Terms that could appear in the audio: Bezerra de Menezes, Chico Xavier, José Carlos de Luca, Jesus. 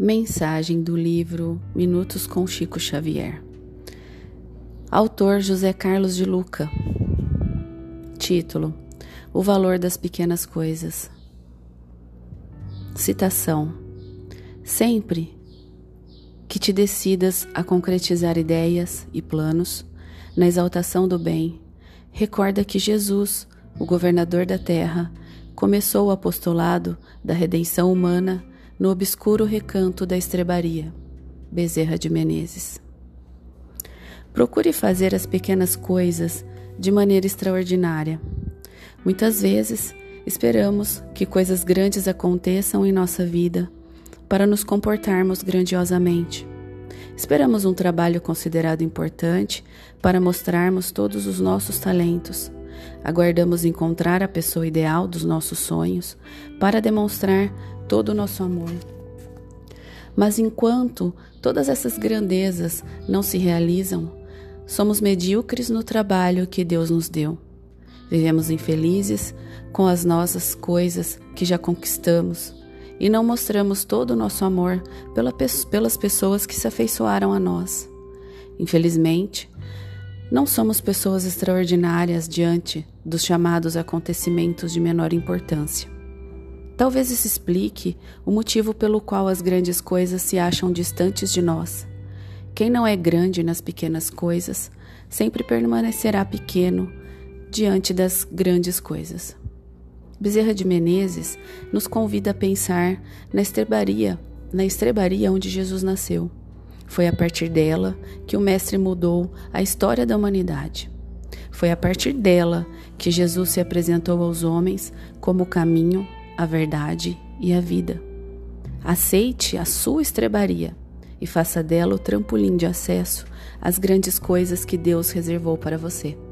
Mensagem do livro Minutos com Chico Xavier. Autor José Carlos de Luca. Título: O Valor das Pequenas Coisas. Citação: sempre que te decidas a concretizar ideias e planos na exaltação do bem, recorda que Jesus, o governador da terra, começou o apostolado da redenção humana no obscuro recanto da estrebaria. Bezerra de Menezes. Procure fazer as pequenas coisas de maneira extraordinária. Muitas vezes esperamos que coisas grandes aconteçam em nossa vida para nos comportarmos grandiosamente. Esperamos um trabalho considerado importante para mostrarmos todos os nossos talentos. Aguardamos encontrar a pessoa ideal dos nossos sonhos para demonstrar todo o nosso amor. Mas enquanto todas essas grandezas não se realizam, somos medíocres no trabalho que Deus nos deu. Vivemos infelizes com as nossas coisas que já conquistamos e não mostramos todo o nosso amor pelas pessoas que se afeiçoaram a nós. Infelizmente, não somos pessoas extraordinárias diante dos chamados acontecimentos de menor importância. Talvez isso explique o motivo pelo qual as grandes coisas se acham distantes de nós. Quem não é grande nas pequenas coisas, sempre permanecerá pequeno diante das grandes coisas. Bezerra de Menezes nos convida a pensar na estrebaria onde Jesus nasceu. Foi a partir dela que o Mestre mudou a história da humanidade. Foi a partir dela que Jesus se apresentou aos homens como o caminho, a verdade e a vida. Aceite a sua estrebaria e faça dela o trampolim de acesso às grandes coisas que Deus reservou para você.